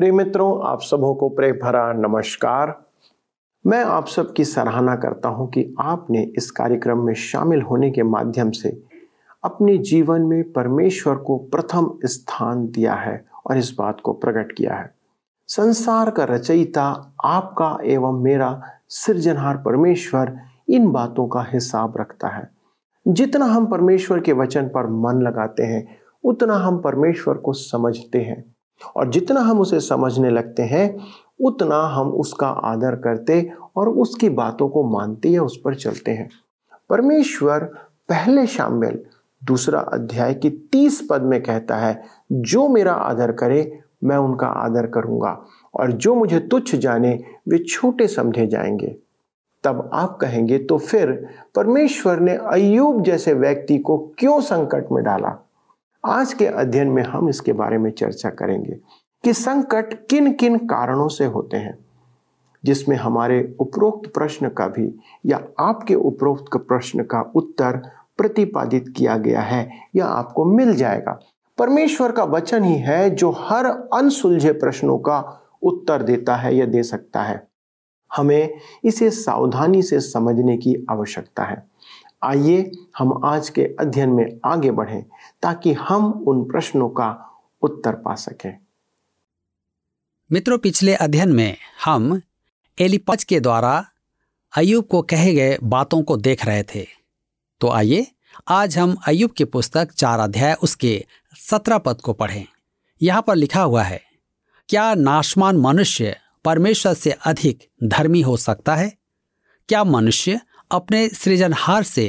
प्रिय मित्रों, आप सबों को प्रेम भरा नमस्कार। मैं आप सब की सराहना करता हूं कि आपने इस कार्यक्रम में शामिल होने के माध्यम से अपने जीवन में परमेश्वर को प्रथम स्थान दिया है और इस बात को प्रकट किया है। संसार का रचयिता, आपका एवं मेरा सृजनहार परमेश्वर इन बातों का हिसाब रखता है। जितना हम परमेश्वर के वचन पर मन लगाते हैं, उतना हम परमेश्वर को समझते हैं, और जितना हम उसे समझने लगते हैं, उतना हम उसका आदर करते और उसकी बातों को मानते या उस पर चलते हैं। परमेश्वर पहले शामिल 2 अध्याय के 30 पद में कहता है, जो मेरा आदर करे मैं उनका आदर करूंगा, और जो मुझे तुच्छ जाने वे छोटे समझे जाएंगे। तब आप कहेंगे, तो फिर परमेश्वर ने अय्यूब जैसे व्यक्ति को क्यों संकट में डाला? आज के अध्ययन में हम इसके बारे में चर्चा करेंगे कि संकट किन किन कारणों से होते हैं, जिसमें हमारे उपरोक्त प्रश्न का भी या आपके उपरोक्त प्रश्न का उत्तर प्रतिपादित किया गया है या आपको मिल जाएगा। परमेश्वर का वचन ही है जो हर अनसुलझे प्रश्नों का उत्तर देता है या दे सकता है। हमें इसे सावधानी से समझने की आवश्यकता है। आइए हम आज के अध्ययन में आगे बढ़ें ताकि हम उन प्रश्नों का उत्तर पा सकें। मित्रों, पिछले अध्ययन में हम एलीपाज के द्वारा अय्यूब को कहे गए बातों को देख रहे थे। तो आइए आज हम अय्यूब की पुस्तक 4 अध्याय उसके 17 पद को पढ़ें। यहाँ पर लिखा हुआ है, क्या नाशमान मनुष्य परमेश्वर से अधिक धर्मी हो सकता है? क्या मनुष्य अपने सृजनहार से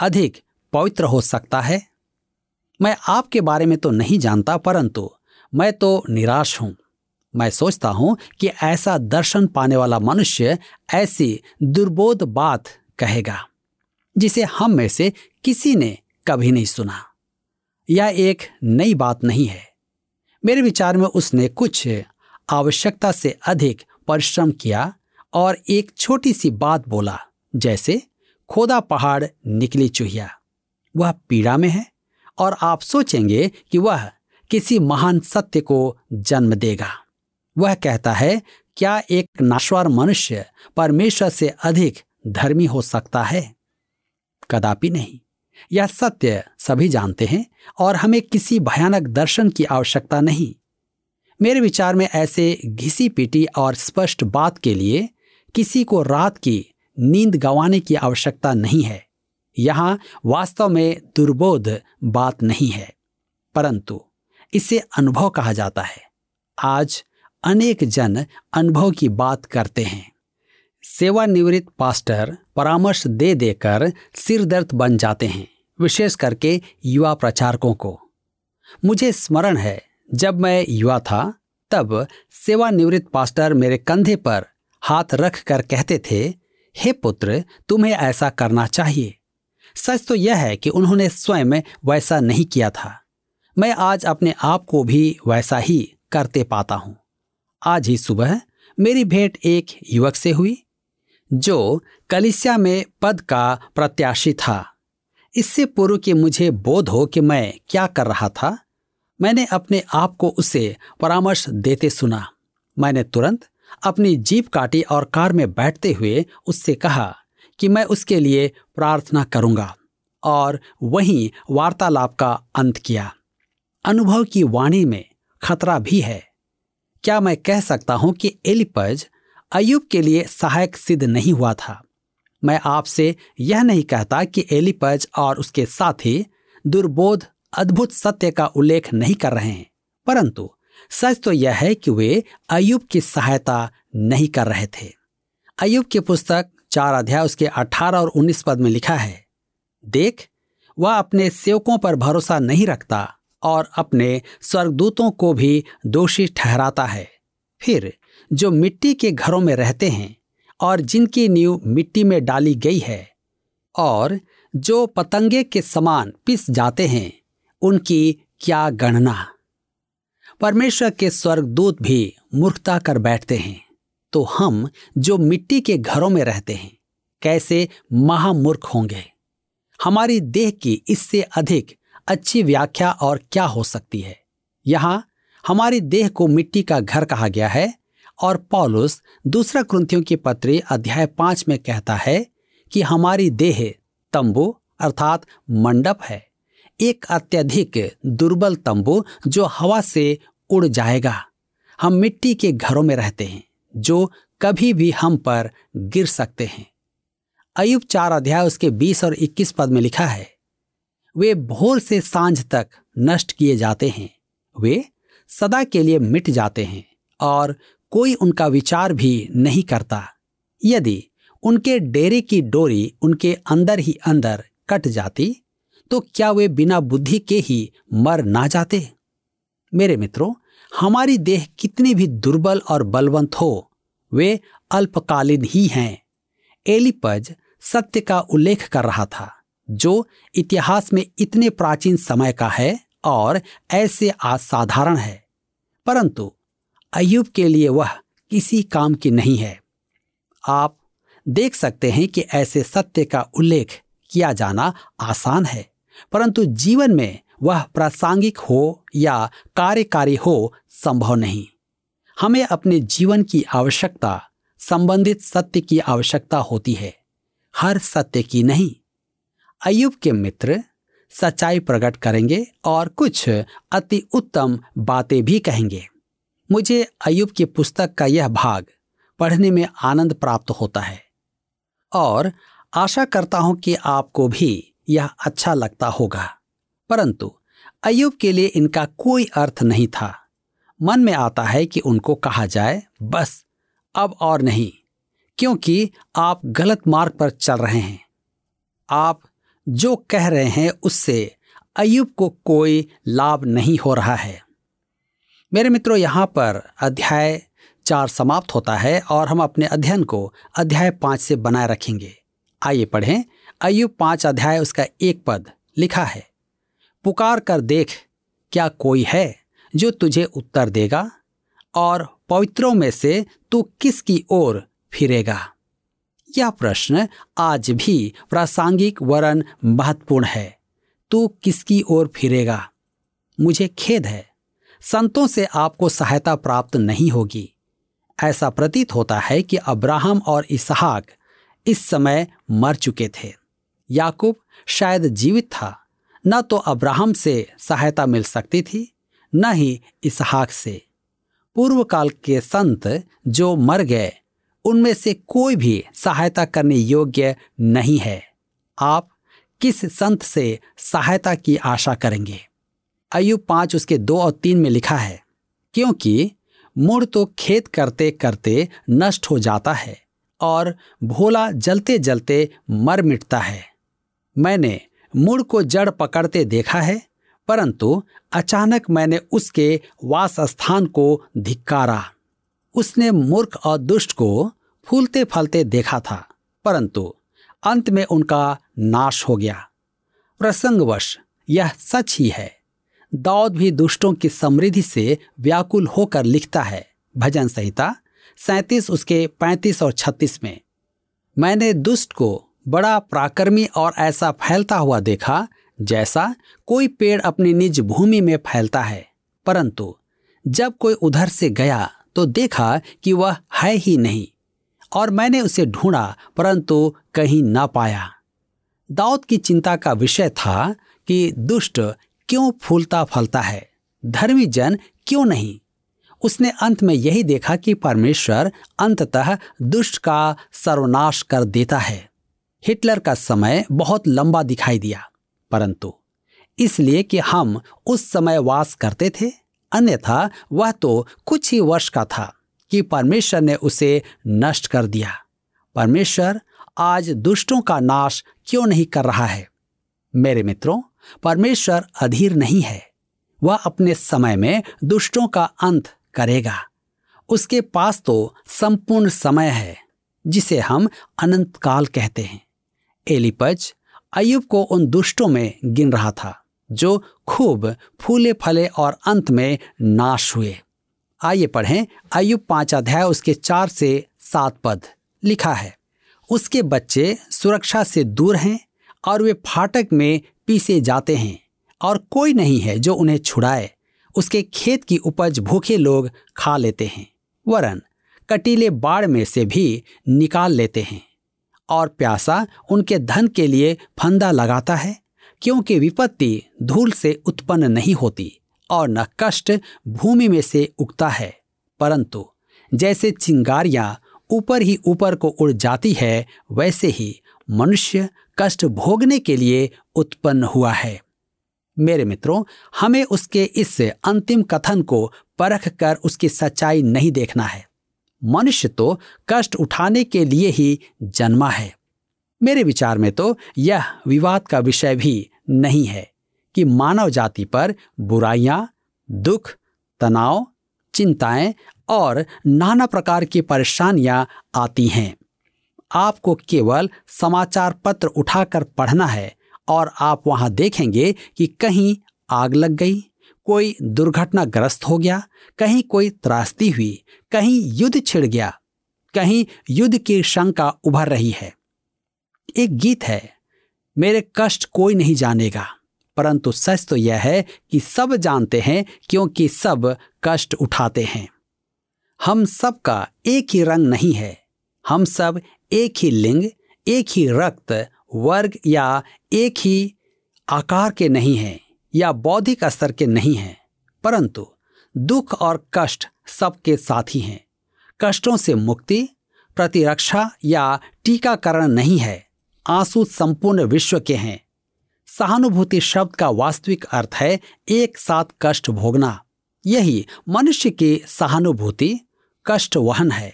अधिक पवित्र हो सकता है? मैं आपके बारे में तो नहीं जानता, परंतु मैं तो निराश हूँ। मैं सोचता हूँ कि ऐसा दर्शन पाने वाला मनुष्य ऐसी दुर्बोध बात कहेगा जिसे हम में से किसी ने कभी नहीं सुना। यह एक नई बात नहीं है। मेरे विचार में उसने कुछ आवश्यकता से अधिक परिश्रम किया और एक छोटी सी बात बोला, जैसे खोदा पहाड़ निकली चूहिया। वह पीड़ा में है और आप सोचेंगे कि वह किसी महान सत्य को जन्म देगा। वह कहता है, क्या एक नाशवान मनुष्य परमेश्वर से अधिक धर्मी हो सकता है? कदापि नहीं। यह सत्य सभी जानते हैं और हमें किसी भयानक दर्शन की आवश्यकता नहीं। मेरे विचार में ऐसे घिसी पीटी और स्पष्ट बात के लिए किसी को रात की नींद गंवाने की आवश्यकता नहीं है। यहाँ वास्तव में दुर्बोध बात नहीं है, परंतु इसे अनुभव कहा जाता है। आज अनेक जन अनुभव की बात करते हैं। सेवानिवृत्त पास्टर परामर्श दे देकर सिरदर्द बन जाते हैं, विशेष करके युवा प्रचारकों को। मुझे स्मरण है, जब मैं युवा था तब सेवानिवृत्त पास्टर मेरे कंधे पर हाथ रख कर कहते थे, हे पुत्र, तुम्हें ऐसा करना चाहिए। सच तो यह है कि उन्होंने स्वयं वैसा नहीं किया था। मैं आज अपने आप को भी वैसा ही करते पाता हूं। आज ही सुबह मेरी भेंट एक युवक से हुई जो कलीसिया में पद का प्रत्याशी था। इससे पूर्व कि मुझे बोध हो कि मैं क्या कर रहा था, मैंने अपने आप को उसे परामर्श देते सुना। मैंने तुरंत अपनी जीप काटी और कार में बैठते हुए उससे कहा कि मैं उसके लिए प्रार्थना करूंगा, और वहीं वार्तालाप का अंत किया। अनुभव की वाणी में खतरा भी है। क्या मैं कह सकता हूं कि एलीपज अय्यूब के लिए सहायक सिद्ध नहीं हुआ था? मैं आपसे यह नहीं कहता कि एलीपज और उसके साथी दुर्बोध अद्भुत सत्य का उल्लेख नहीं कर रहे हैं, परंतु सच तो यह है कि वे अय्यूब की सहायता नहीं कर रहे थे। अय्यूब की पुस्तक 4 अध्याय उसके 18 और 19 पद में लिखा है, देख, वह अपने सेवकों पर भरोसा नहीं रखता और अपने स्वर्गदूतों को भी दोषी ठहराता है। फिर जो मिट्टी के घरों में रहते हैं और जिनकी नींव मिट्टी में डाली गई है, और जो पतंगे के समान पिस जाते हैं, उनकी क्या गणना। परमेश्वर के स्वर्गदूत भी मूर्खता कर बैठते हैं। तो हम जो मिट्टी के घरों में रहते हैं, कैसे महामूर्ख होंगे। हमारी देह की इससे अधिक अच्छी व्याख्या और क्या हो सकती है। यहाँ हमारी देह को मिट्टी का घर कहा गया है। और पौलुस दूसरा कुरिन्थियों के पत्री अध्याय 5 में कहता है कि हमारी देह तंबू अर्थात मंडप है, एक अत्यधिक दुर्बल तंबू जो हवा से उड़ जाएगा। हम मिट्टी के घरों में रहते हैं जो कभी भी हम पर गिर सकते हैं। अय्यूब 4 अध्याय उसके 20 और 21 पद में लिखा है, वे भोर से सांझ तक नष्ट किए जाते हैं, वे सदा के लिए मिट जाते हैं और कोई उनका विचार भी नहीं करता। यदि उनके डेरे की डोरी उनके अंदर ही अंदर कट जाती तो क्या वे बिना बुद्धि के ही मर ना जाते। मेरे मित्रों, हमारी देह कितनी भी दुर्बल और बलवंत हो, वे अल्पकालीन ही हैं। एलिपज सत्य का उल्लेख कर रहा था जो इतिहास में इतने प्राचीन समय का है और ऐसे असाधारण है, परंतु अय्यूब के लिए वह किसी काम की नहीं है। आप देख सकते हैं कि ऐसे सत्य का उल्लेख किया जाना आसान है, परंतु जीवन में वह प्रासंगिक हो या कार्यकारी हो संभव नहीं। हमें अपने जीवन की आवश्यकता संबंधित सत्य की आवश्यकता होती है, हर सत्य की नहीं। अय्यूब के मित्र सच्चाई प्रकट करेंगे और कुछ अति उत्तम बातें भी कहेंगे। मुझे अय्यूब की पुस्तक का यह भाग पढ़ने में आनंद प्राप्त होता है और आशा करता हूं कि आपको भी यह अच्छा लगता होगा। परंतु अय्यूब के लिए इनका कोई अर्थ नहीं था। मन में आता है कि उनको कहा जाए, बस अब और नहीं, क्योंकि आप गलत मार्ग पर चल रहे हैं। आप जो कह रहे हैं उससे अय्यूब को कोई लाभ नहीं हो रहा है। मेरे मित्रों, यहाँ पर अध्याय 4 समाप्त होता है और हम अपने अध्ययन को अध्याय 5 से बनाए रखेंगे। आइए पढ़ें। अय्यूब 5 अध्याय उसका 1 पद लिखा है, पुकार कर देख क्या कोई है जो तुझे उत्तर देगा, और पवित्रों में से तू किसकी ओर फिरेगा। यह प्रश्न आज भी प्रासंगिक वरन महत्वपूर्ण है। तू किसकी ओर फिरेगा। मुझे खेद है संतों से आपको सहायता प्राप्त नहीं होगी। ऐसा प्रतीत होता है कि अब्राहम और इसहाक इस समय मर चुके थे। याकूब शायद जीवित था। न तो अब्राहम से सहायता मिल सकती थी, न ही इसहाक से। पूर्व काल के संत जो मर गए उनमें से कोई भी सहायता करने योग्य नहीं है। आप किस संत से सहायता की आशा करेंगे। अय्यूब 5 उसके 2 और 3 में लिखा है, क्योंकि मुड़ तो खेत करते करते नष्ट हो जाता है और भोला जलते जलते मर मिटता है। मैंने मुड़ को जड़ पकड़ते देखा है, परंतु अचानक मैंने उसके वासस्थान को धिक्कारा। उसने मूर्ख और दुष्ट को फूलते फलते देखा था, परंतु अंत में उनका नाश हो गया। प्रसंगवश यह सच ही है। दाऊद भी दुष्टों की समृद्धि से व्याकुल होकर लिखता है, भजन संहिता 37 उसके 35 और 36 में, मैंने दुष्ट को बड़ा पराक्रमी और ऐसा फैलता हुआ देखा जैसा कोई पेड़ अपनी निज भूमि में फैलता है, परंतु जब कोई उधर से गया तो देखा कि वह है ही नहीं, और मैंने उसे ढूंढा परंतु कहीं ना पाया। दाऊद की चिंता का विषय था कि दुष्ट क्यों फूलता फलता है, धर्मी जन क्यों नहीं। उसने अंत में यही देखा कि परमेश्वर अंततः दुष्ट का सर्वनाश कर देता है। हिटलर का समय बहुत लंबा दिखाई दिया, परंतु इसलिए कि हम उस समय वास करते थे, अन्यथा वह तो कुछ ही वर्ष का था कि परमेश्वर ने उसे नष्ट कर दिया। परमेश्वर आज दुष्टों का नाश क्यों नहीं कर रहा है। मेरे मित्रों, परमेश्वर अधीर नहीं है। वह अपने समय में दुष्टों का अंत करेगा। उसके पास तो संपूर्ण समय है, जिसे हम अनंत काल कहते हैं। एलिपज अय्यूब को उन दुष्टों में गिन रहा था जो खूब फूले फले और अंत में नाश हुए। आइए पढ़ें। अय्यूब 5 अध्याय उसके 4 से 7 पद लिखा है, उसके बच्चे सुरक्षा से दूर हैं और वे फाटक में पीसे जाते हैं और कोई नहीं है जो उन्हें छुड़ाए। उसके खेत की उपज भूखे लोग खा लेते हैं, वरन कटीले बाड़ में से भी निकाल लेते हैं। और प्यासा उनके धन के लिए फंदा लगाता है, क्योंकि विपत्ति धूल से उत्पन्न नहीं होती और न कष्ट भूमि में से उगता है, परंतु जैसे चिंगारियाँ ऊपर ही ऊपर को उड़ जाती है, वैसे ही मनुष्य कष्ट भोगने के लिए उत्पन्न हुआ है। मेरे मित्रों, हमें उसके इस अंतिम कथन को परख कर उसकी सच्चाई नहीं देखना है। मनुष्य तो कष्ट उठाने के लिए ही जन्मा है। मेरे विचार में तो यह विवाद का विषय भी नहीं है कि मानव जाति पर बुराइयां, दुख, तनाव, चिंताएं और नाना प्रकार की परेशानियां आती हैं। आपको केवल समाचार पत्र उठाकर पढ़ना है और आप वहां देखेंगे कि कहीं आग लग गई, कोई दुर्घटनाग्रस्त हो गया, कहीं कोई त्रासदी हुई, कहीं युद्ध छिड़ गया, कहीं युद्ध की शंका उभर रही है। एक गीत है, मेरे कष्ट कोई नहीं जानेगा, परंतु सच तो यह है कि सब जानते हैं, क्योंकि सब कष्ट उठाते हैं। हम सब का एक ही रंग नहीं है, हम सब एक ही लिंग, एक ही रक्त वर्ग या एक ही आकार के नहीं हैं या बौद्धिक स्तर के नहीं हैं, परंतु दुख और कष्ट सबके साथी हैं। कष्टों से मुक्ति प्रतिरक्षा या टीकाकरण नहीं है। आंसू संपूर्ण विश्व के हैं। सहानुभूति शब्द का वास्तविक अर्थ है एक साथ कष्ट भोगना। यही मनुष्य की सहानुभूति कष्ट वहन है।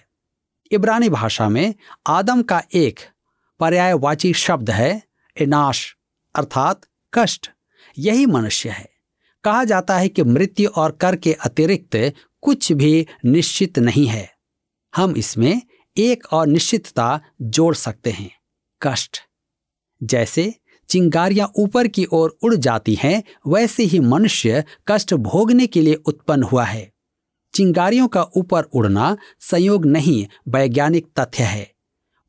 इब्रानी भाषा में आदम का एक पर्यायवाची शब्द है इनाश, अर्थात कष्ट। यही मनुष्य है। कहा जाता है कि मृत्यु और कर के अतिरिक्त कुछ भी निश्चित नहीं है। हम इसमें एक और निश्चितता जोड़ सकते हैं, कष्ट। जैसे चिंगारियां ऊपर की ओर उड़ जाती हैं, वैसे ही मनुष्य कष्ट भोगने के लिए उत्पन्न हुआ है। चिंगारियों का ऊपर उड़ना संयोग नहीं, वैज्ञानिक तथ्य है।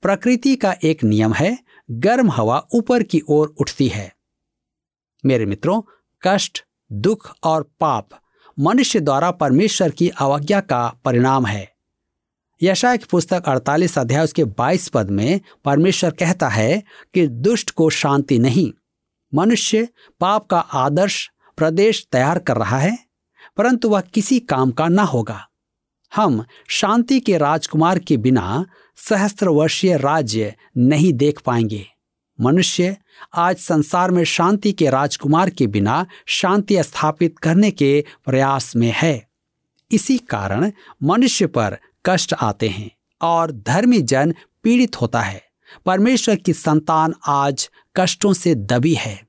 प्रकृति का एक नियम है, गर्म हवा ऊपर की ओर उठती है। मेरे मित्रों, कष्ट, दुख और पाप मनुष्य द्वारा परमेश्वर की अवज्ञा का परिणाम है। यशायाह की पुस्तक 48 अध्याय उसके 22 पद में परमेश्वर कहता है कि दुष्ट को शांति नहीं। मनुष्य पाप का आदर्श प्रदेश तैयार कर रहा है, परंतु वह किसी काम का न होगा। हम शांति के राजकुमार के बिना सहस्त्रवर्षीय राज्य नहीं देख पाएंगे। मनुष्य आज संसार में शांति के राजकुमार के बिना शांति स्थापित करने के प्रयास में है। इसी कारण मनुष्य पर कष्ट आते हैं और धर्मी जन पीड़ित होता है। परमेश्वर की संतान आज कष्टों से दबी है।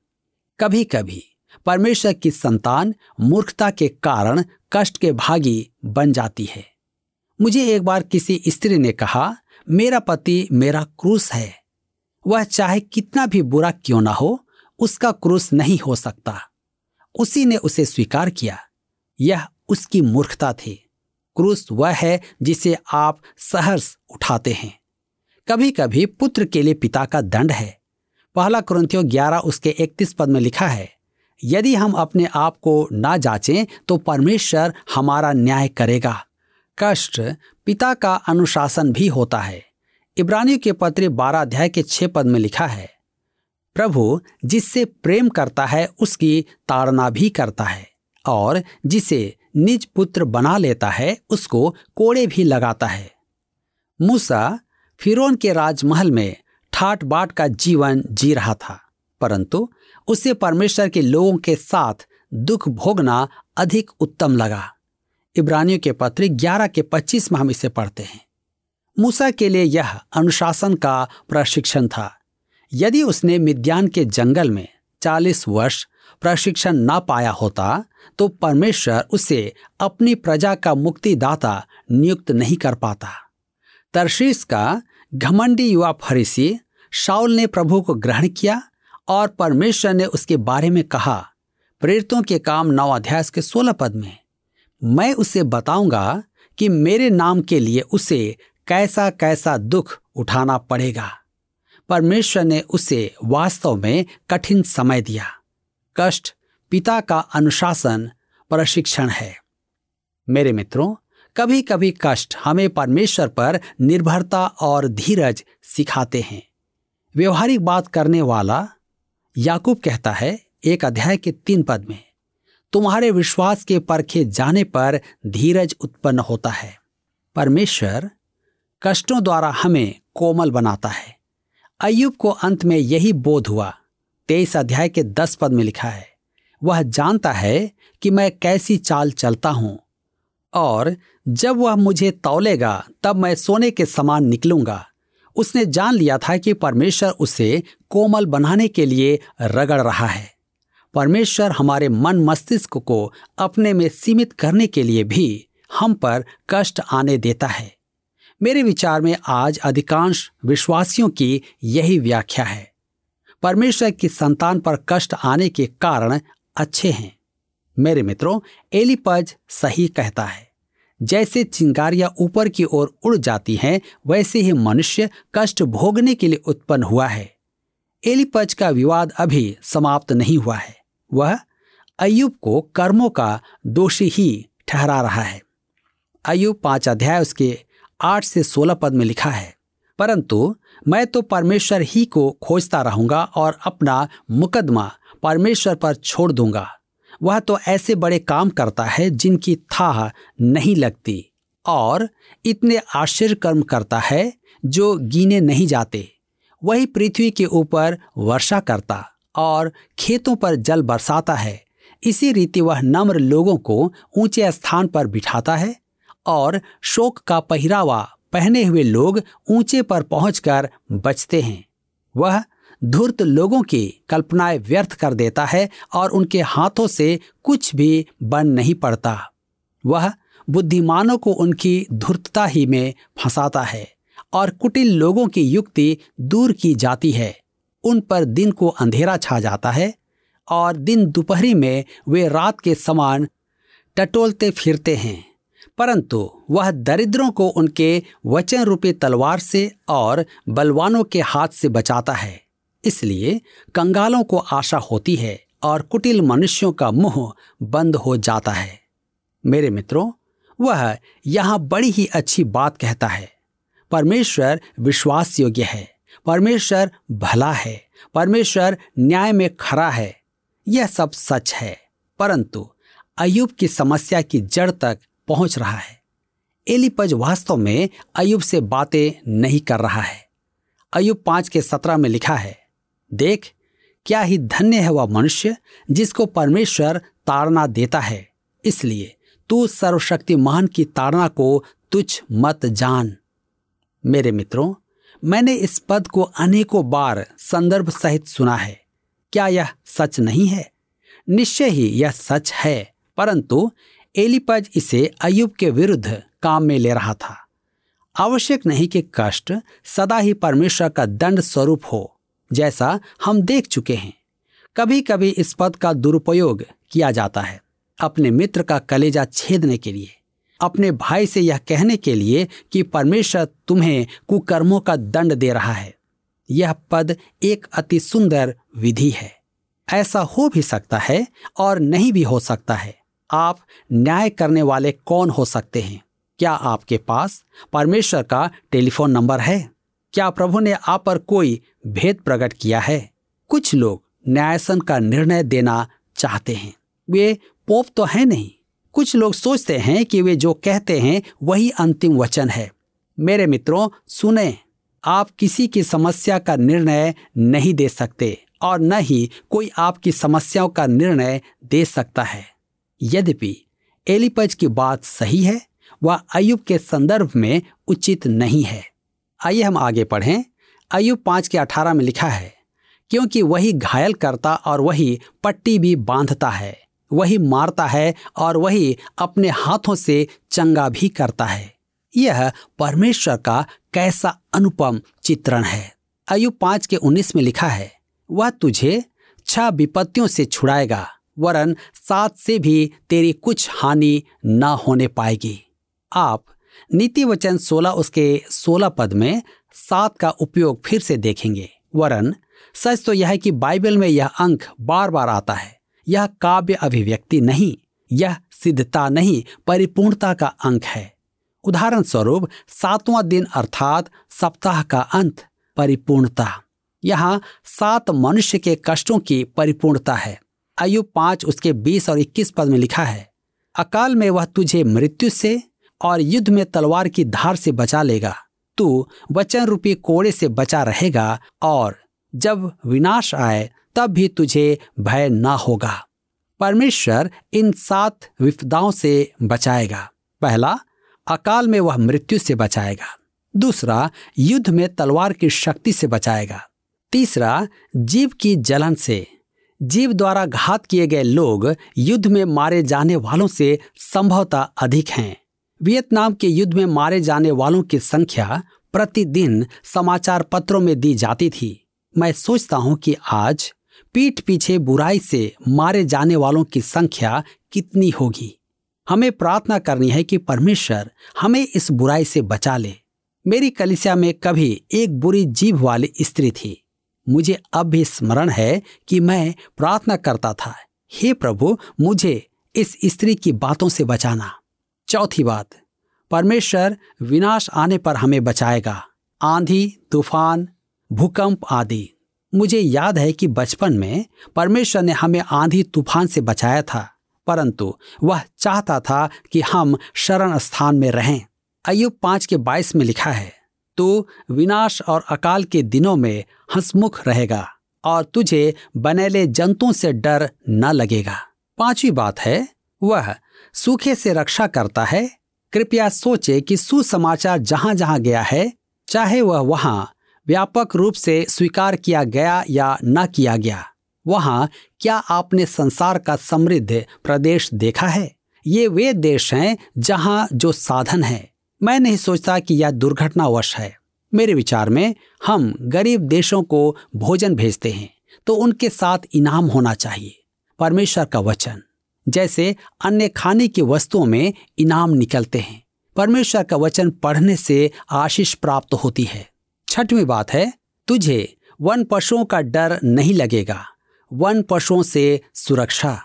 कभी कभी परमेश्वर की संतान मूर्खता के कारण कष्ट के भागी बन जाती है। मुझे एक बार किसी स्त्री ने कहा, मेरा पति मेरा क्रूस है। वह चाहे कितना भी बुरा क्यों ना हो, उसका क्रूस नहीं हो सकता। उसी ने उसे स्वीकार किया। यह उसकी मूर्खता थी। क्रूस वह है जिसे आप सहर्ष उठाते हैं। कभी कभी पुत्र के लिए पिता का दंड है। 1 कुरिन्थियों 11:31 पद में लिखा है, यदि हम अपने आप को ना जांचें तो परमेश्वर हमारा न्याय करेगा। कष्ट पिता का अनुशासन भी होता है। इब्रानियों के पत्र 12 अध्याय के 6 पद में लिखा है, प्रभु जिससे प्रेम करता है उसकी ताड़ना भी करता है, और जिसे निज पुत्र बना लेता है उसको कोड़े भी लगाता है। मूसा फिरौन के राजमहल में ठाट बाट का जीवन जी रहा था, परंतु उसे परमेश्वर के लोगों के साथ दुख भोगना अधिक उत्तम लगा। इब्रानियों के पत्र 11 के 25 में हम इसे पढ़ते हैं। मूसा के लिए यह अनुशासन का प्रशिक्षण था। यदि उसने मिद्यान के जंगल में 40 वर्ष प्रशिक्षण ना पाया होता तो परमेश्वर उसे अपनी प्रजा का मुक्तिदाता नियुक्त नहीं कर पाता। तर्शीस का घमंडी युवा फरीसी शाऊल ने प्रभु को ग्रहण किया और परमेश्वर ने उसके बारे में कहा, प्रेरितों के काम 9 अध्याय के 16 पद में, मैं उसे बताऊंगा कि मेरे नाम के लिए उसे कैसा कैसा दुख उठाना पड़ेगा। परमेश्वर ने उसे वास्तव में कठिन समय दिया। कष्ट पिता का अनुशासन प्रशिक्षण है। मेरे मित्रों, कभी कभी कष्ट हमें परमेश्वर पर निर्भरता और धीरज सिखाते हैं। व्यवहारिक बात करने वाला याकूब कहता है 1 अध्याय के 3 पद में, तुम्हारे विश्वास के परखे जाने पर धीरज उत्पन्न होता है। परमेश्वर कष्टों द्वारा हमें कोमल बनाता है। अय्यूब को अंत में यही बोध हुआ। 23 अध्याय के 10 पद में लिखा है, वह जानता है कि मैं कैसी चाल चलता हूं, और जब वह मुझे तौलेगा तब मैं सोने के समान निकलूंगा। उसने जान लिया था कि परमेश्वर उसे कोमल बनाने के लिए रगड़ रहा है। परमेश्वर हमारे मन मस्तिष्क को अपने में सीमित करने के लिए भी हम पर कष्ट आने देता है। मेरे विचार में आज अधिकांश विश्वासियों की यही व्याख्या है। परमेश्वर की संतान पर कष्ट आने के कारण अच्छे हैं। मेरे मित्रों, एलीपज सही कहता है, जैसे चिंगारियां ऊपर की ओर उड़ जाती हैं, वैसे ही मनुष्य कष्ट भोगने के लिए उत्पन्न हुआ है। एलीपज का विवाद अभी समाप्त नहीं हुआ है। वह अय्यूब को कर्मों का दोषी ही ठहरा रहा है। अय्यूब 5 अध्याय उसके 8 से 16 पद में लिखा है, परंतु मैं तो परमेश्वर ही को खोजता रहूंगा और अपना मुकदमा परमेश्वर पर छोड़ दूंगा। वह तो ऐसे बड़े काम करता है जिनकी थाह नहीं लगती, और इतने आश्चर्य कर्म करता है जो गिने नहीं जाते। वही पृथ्वी के ऊपर वर्षा करता और खेतों पर जल बरसाता है। इसी रीति वह नम्र लोगों को ऊंचे स्थान पर बिठाता है, और शोक का पहरावा पहने हुए लोग ऊंचे पर पहुंचकर बचते हैं। वह धूर्त लोगों की कल्पनाएं व्यर्थ कर देता है, और उनके हाथों से कुछ भी बन नहीं पड़ता। वह बुद्धिमानों को उनकी धूर्तता ही में फंसाता है, और कुटिल लोगों की युक्ति दूर की जाती है। उन पर दिन को अंधेरा छा जाता है, और दिन दोपहरी में वे रात के समान टटोलते फिरते हैं। परंतु वह दरिद्रों को उनके वचन रूपी तलवार से और बलवानों के हाथ से बचाता है। इसलिए कंगालों को आशा होती है, और कुटिल मनुष्यों का मुंह बंद हो जाता है। मेरे मित्रों, वह यहाँ बड़ी ही अच्छी बात कहता है। परमेश्वर विश्वास योग्य है, परमेश्वर भला है, परमेश्वर न्याय में खरा है। यह सब सच है, परंतु अय्यूब की समस्या की जड़ तक पहुंच रहा है। एलीपज वास्तव में अय्यूब से बातें नहीं कर रहा है। अय्यूब 5 के 17 में लिखा है, देख, क्या ही धन्य है वह मनुष्य जिसको परमेश्वर ताड़ना देता है। इसलिए तू सर्वशक्तिमान की ताड़ना को तुच्छ मत जान। मेरे मित्रों, मैंने इस पद को अनेकों बार संदर्भ सहित सुना है। क्या यह सच नहीं है? निश्चय ही यह सच है, परंतु एलीपज इसे अय्यूब के विरुद्ध काम में ले रहा था। आवश्यक नहीं कि कष्ट सदा ही परमेश्वर का दंड स्वरूप हो, जैसा हम देख चुके हैं। कभी कभी इस पद का दुरुपयोग किया जाता है, अपने मित्र का कलेजा छेदने के लिए, अपने भाई से यह कहने के लिए कि परमेश्वर तुम्हें कुकर्मों का दंड दे रहा है। यह पद एक अति सुंदर विधि है। ऐसा हो भी सकता है और नहीं भी हो सकता है। आप न्याय करने वाले कौन हो सकते हैं? क्या आपके पास परमेश्वर का टेलीफोन नंबर है? क्या प्रभु ने आप पर कोई भेद प्रकट किया है? कुछ लोग न्यायासन का निर्णय देना चाहते हैं। वे पोप तो हैं नहीं। कुछ लोग सोचते हैं कि वे जो कहते हैं वही अंतिम वचन है। मेरे मित्रों, सुने, आप किसी की समस्या का निर्णय नहीं दे सकते, और न ही कोई आपकी समस्याओं का निर्णय दे सकता है। यद्यपि एलीपज की बात सही है, वह अय्यूब के संदर्भ में उचित नहीं है। आइए हम आगे पढ़ें। अय्यूब 5 के 18 में लिखा है, क्योंकि वही घायल करता और वही पट्टी भी बांधता है, वही मारता है और वही अपने हाथों से चंगा भी करता है। यह परमेश्वर का कैसा अनुपम चित्रण है। अय्यूब 5 के 19 में लिखा है, वह तुझे 6 विपत्तियों से छुड़ाएगा, वरन 7 से भी तेरी कुछ हानि न होने पाएगी। आप नीति वचन 16 उसके 16 पद में 7 का उपयोग फिर से देखेंगे। वरन सच तो यह है कि बाइबल में यह अंक बार बार आता है। यह काव्य अभिव्यक्ति नहीं, यह सिद्धता नहीं परिपूर्णता का अंक है। उदाहरण स्वरूप सातवां दिन अर्थात सप्ताह का अंत परिपूर्णता। यहाँ 7 मनुष्य के कष्टों की परिपूर्णता है। अय्यूब 5 उसके 20 और 21 पद में लिखा है, अकाल में वह तुझे मृत्यु से और युद्ध में तलवार की धार से बचा लेगा। तू वचन रूपी कोड़े से बचा रहेगा और जब विनाश आए तब भी तुझे भय ना होगा। परमेश्वर इन 7 विपदाओं से बचाएगा। पहला, अकाल में वह मृत्यु से बचाएगा। दूसरा, युद्ध में तलवार की शक्ति से बचाएगा। तीसरा, जीव की जलन से। जीव द्वारा घात किए गए लोग युद्ध में मारे जाने वालों से संभवतः अधिक हैं। वियतनाम के युद्ध में मारे जाने वालों की संख्या प्रतिदिन समाचार पत्रों में दी जाती थी। मैं सोचता हूं कि आज पीठ पीछे बुराई से मारे जाने वालों की संख्या कितनी होगी। हमें प्रार्थना करनी है कि परमेश्वर हमें इस बुराई से बचा ले। मेरी कलीसिया में कभी एक बुरी जीभ वाली स्त्री थी। मुझे अब भी स्मरण है कि मैं प्रार्थना करता था, हे प्रभु मुझे इस स्त्री की बातों से बचाना। चौथी बात, परमेश्वर विनाश आने पर हमें बचाएगा। आंधी, तूफान, भूकंप आदि। मुझे याद है कि बचपन में परमेश्वर ने हमें आंधी तूफान से बचाया था, परंतु वह चाहता था कि हम शरण स्थान में रहें। अय्यूब 5:22 में लिखा है, तू विनाश और अकाल के दिनों में हंसमुख रहेगा और तुझे बनेले जंतुओं से डर न लगेगा। पांचवी बात है, वह सूखे से रक्षा करता है। कृपया सोचे कि सुसमाचार जहां जहां गया है, चाहे वह वहां व्यापक रूप से स्वीकार किया गया या न किया गया, वहां क्या आपने संसार का समृद्ध प्रदेश देखा है? ये वे देश हैं जहां जो साधन है। मैं नहीं सोचता कि यह दुर्घटनावश है। मेरे विचार में हम गरीब देशों को भोजन भेजते हैं तो उनके साथ इनाम होना चाहिए। परमेश्वर का वचन जैसे अन्य खाने की वस्तुओं में इनाम निकलते हैं। परमेश्वर का वचन पढ़ने से आशीष प्राप्त होती है। छठवीं बात है, तुझे वन पशुओं का डर नहीं लगेगा। वन पशुओं से सुरक्षा।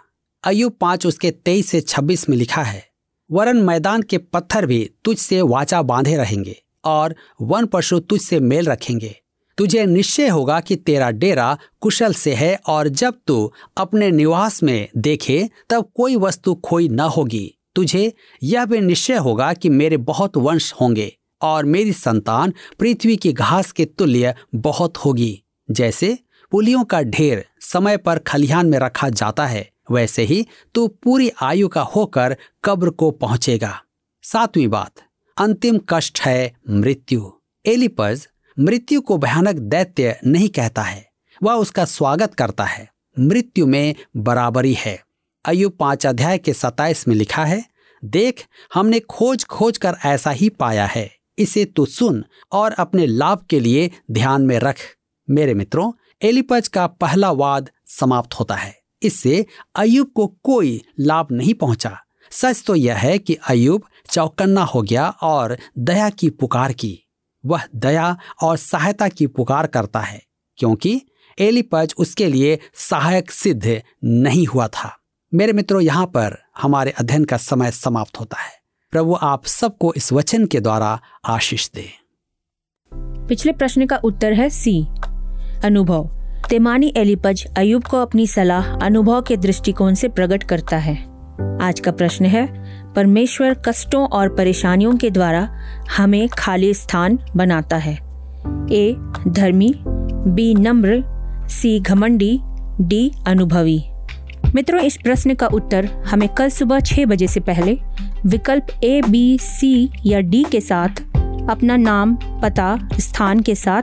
अय्यूब 5:23-26 में लिखा है, वरन मैदान के पत्थर भी तुझसे वाचा बांधे रहेंगे और वन पशु तुझसे मेल रखेंगे। तुझे निश्चय होगा कि तेरा डेरा कुशल से है और जब तू अपने निवास में देखे तब कोई वस्तु खोई न होगी। तुझे यह भी निश्चय होगा कि मेरे बहुत वंश होंगे और मेरी संतान पृथ्वी की घास के तुल्य बहुत होगी। जैसे पुलियों का ढेर समय पर खलिहान में रखा जाता है, वैसे ही तू पूरी आयु का होकर कब्र को पहुंचेगा। सातवीं बात, अंतिम कष्ट है मृत्यु। एलीपज मृत्यु को भयानक दैत्य नहीं कहता है, वह उसका स्वागत करता है। मृत्यु में बराबरी है। अय्यूब 5:27 में लिखा है, देख हमने खोज खोज कर ऐसा ही पाया है, इसे तू सुन और अपने लाभ के लिए ध्यान में रख। मेरे मित्रों, एलीपज का पहला वाद समाप्त होता है। इससे अय्यूब को कोई लाभ नहीं पहुंचा। सच तो यह है कि अय्यूब चौकन्ना हो गया और दया की पुकार की। वह दया और सहायता की पुकार करता है क्योंकि एलीपज उसके लिए सहायक सिद्ध नहीं हुआ था। मेरे मित्रों, यहाँ पर हमारे अध्ययन का समय समाप्त होता है। प्रभु आप सबको इस वचन के द्वारा आशीष दे। पिछले प्रश्न का उत्तर है सी, अनुभव। तेमानी एलीपज अय्यूब को अपनी सलाह अनुभव के दृष्टिकोण से प्रकट करता है। आज का प्रश्न है, परमेश्वर कष्टों और परेशानियों के द्वारा हमें खाली स्थान बनाता है। ए, धर्मी, बी, नम्र, सी, घमंडी, डी, अनुभवी। मित्रों, इस प्रश्न का उत्तर हमें कल सुबह 6 बजे से पहले विकल्प ए, बी, सी या डी के साथ अपना नाम, पता, स्थान के साथ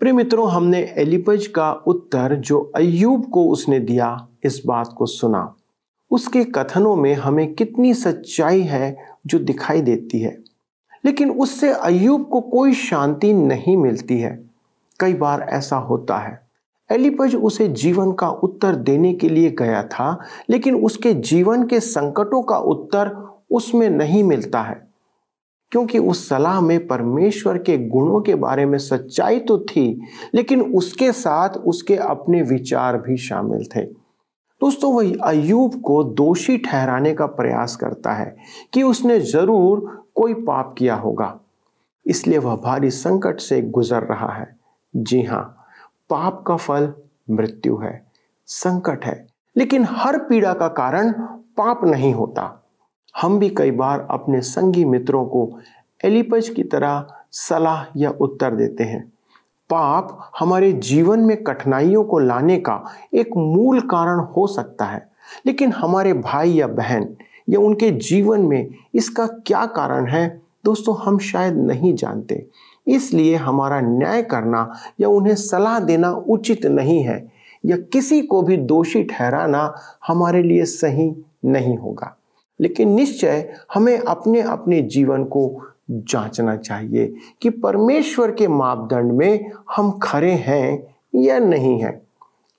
प्रिय मित्रों, हमने एलीपज का उत्तर जो अय्यूब को उसने दिया इस बात को सुना। उसके कथनों में हमें कितनी सच्चाई है जो दिखाई देती है, लेकिन उससे अय्यूब को कोई शांति नहीं मिलती है। कई बार ऐसा होता है। एलीपज उसे जीवन का उत्तर देने के लिए गया था, लेकिन उसके जीवन के संकटों का उत्तर उसमें नहीं मिलता है, क्योंकि उस सलाह में परमेश्वर के गुणों के बारे में सच्चाई तो थी, लेकिन उसके साथ उसके अपने विचार भी शामिल थे। दोस्तों, वही अय्यूब को दोषी ठहराने का प्रयास करता है कि उसने जरूर कोई पाप किया होगा, इसलिए वह भारी संकट से गुजर रहा है। जी हाँ, पाप का फल मृत्यु है, संकट है, लेकिन हर पीड़ा का कारण पाप नहीं होता। हम भी कई बार अपने संगी मित्रों को एलीपज की तरह सलाह या उत्तर देते हैं। पाप हमारे जीवन में कठिनाइयों को लाने का एक मूल कारण हो सकता है, लेकिन हमारे भाई या बहन या उनके जीवन में इसका क्या कारण है दोस्तों, हम शायद नहीं जानते। इसलिए हमारा न्याय करना या उन्हें सलाह देना उचित नहीं है, या किसी को भी दोषी ठहराना हमारे लिए सही नहीं होगा। लेकिन निश्चय हमें अपने अपने जीवन को जांचना चाहिए कि परमेश्वर के मापदंड में हम खरे हैं या नहीं हैं।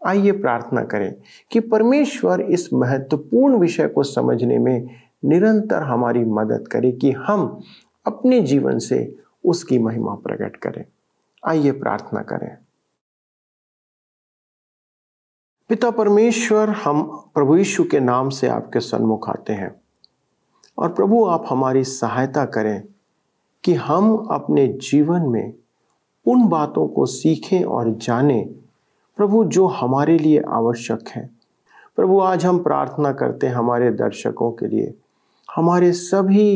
आइए प्रार्थना करें कि परमेश्वर इस महत्वपूर्ण विषय को समझने में निरंतर हमारी मदद करे कि हम अपने जीवन से उसकी महिमा प्रकट करें। आइए प्रार्थना करें। पिता परमेश्वर, हम प्रभु यीशु के नाम से आपके सन्मुख आते हैं, और प्रभु आप हमारी सहायता करें कि हम अपने जीवन में उन बातों को सीखें और जानें प्रभु जो हमारे लिए आवश्यक है। प्रभु आज हम प्रार्थना करते हैं हमारे दर्शकों के लिए, हमारे सभी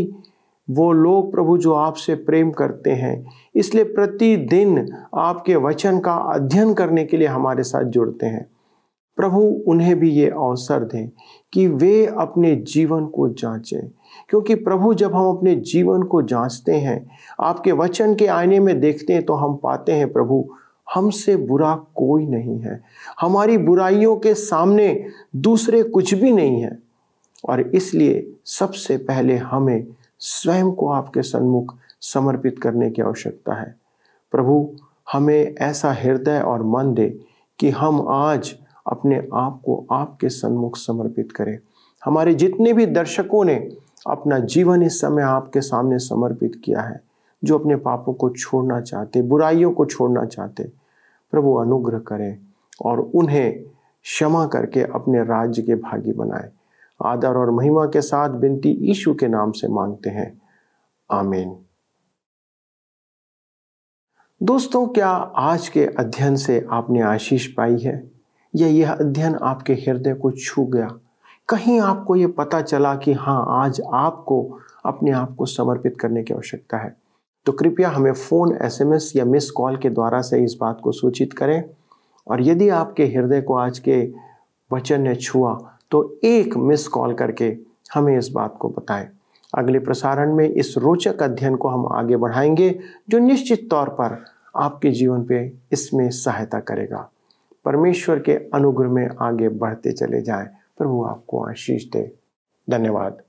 वो लोग प्रभु जो आपसे प्रेम करते हैं, इसलिए प्रतिदिन आपके वचन का अध्ययन करने के लिए हमारे साथ जुड़ते हैं। प्रभु उन्हें भी ये अवसर दें कि वे अपने जीवन को जांचें, क्योंकि प्रभु जब हम अपने जीवन को जांचते हैं, आपके वचन के आईने में देखते हैं, तो हम पाते हैं प्रभु हमसे बुरा कोई नहीं है, हमारी बुराइयों के सामने दूसरे कुछ भी नहीं है। और इसलिए सबसे पहले हमें स्वयं को आपके सन्मुख समर्पित करने की आवश्यकता है। प्रभु हमें ऐसा हृदय और मन दे कि हम आज अपने आप को आपके सन्मुख समर्पित करें। हमारे जितने भी दर्शकों ने अपना जीवन इस समय आपके सामने समर्पित किया है, जो अपने पापों को छोड़ना चाहते, बुराइयों को छोड़ना चाहते, प्रभु अनुग्रह करें और उन्हें क्षमा करके अपने राज्य के भागी बनाएं। आदर और महिमा के साथ विनती यीशु के नाम से मांगते हैं, आमीन। दोस्तों, क्या आज के अध्ययन से आपने आशीष पाई है, या यह अध्ययन आपके हृदय को छू गया? कहीं आपको ये पता चला कि हाँ, आज आपको अपने आप को समर्पित करने की आवश्यकता है? तो कृपया हमें फ़ोन, SMS या मिस कॉल के द्वारा से इस बात को सूचित करें। और यदि आपके हृदय को आज के वचन ने छुआ तो एक मिस कॉल करके हमें इस बात को बताएं। अगले प्रसारण में इस रोचक अध्ययन को हम आगे बढ़ाएंगे, जो निश्चित तौर पर आपके जीवन पे इसमें सहायता करेगा। परमेश्वर के अनुग्रह में आगे बढ़ते चले जाएं। प्रभु आपको आशीष दे। धन्यवाद।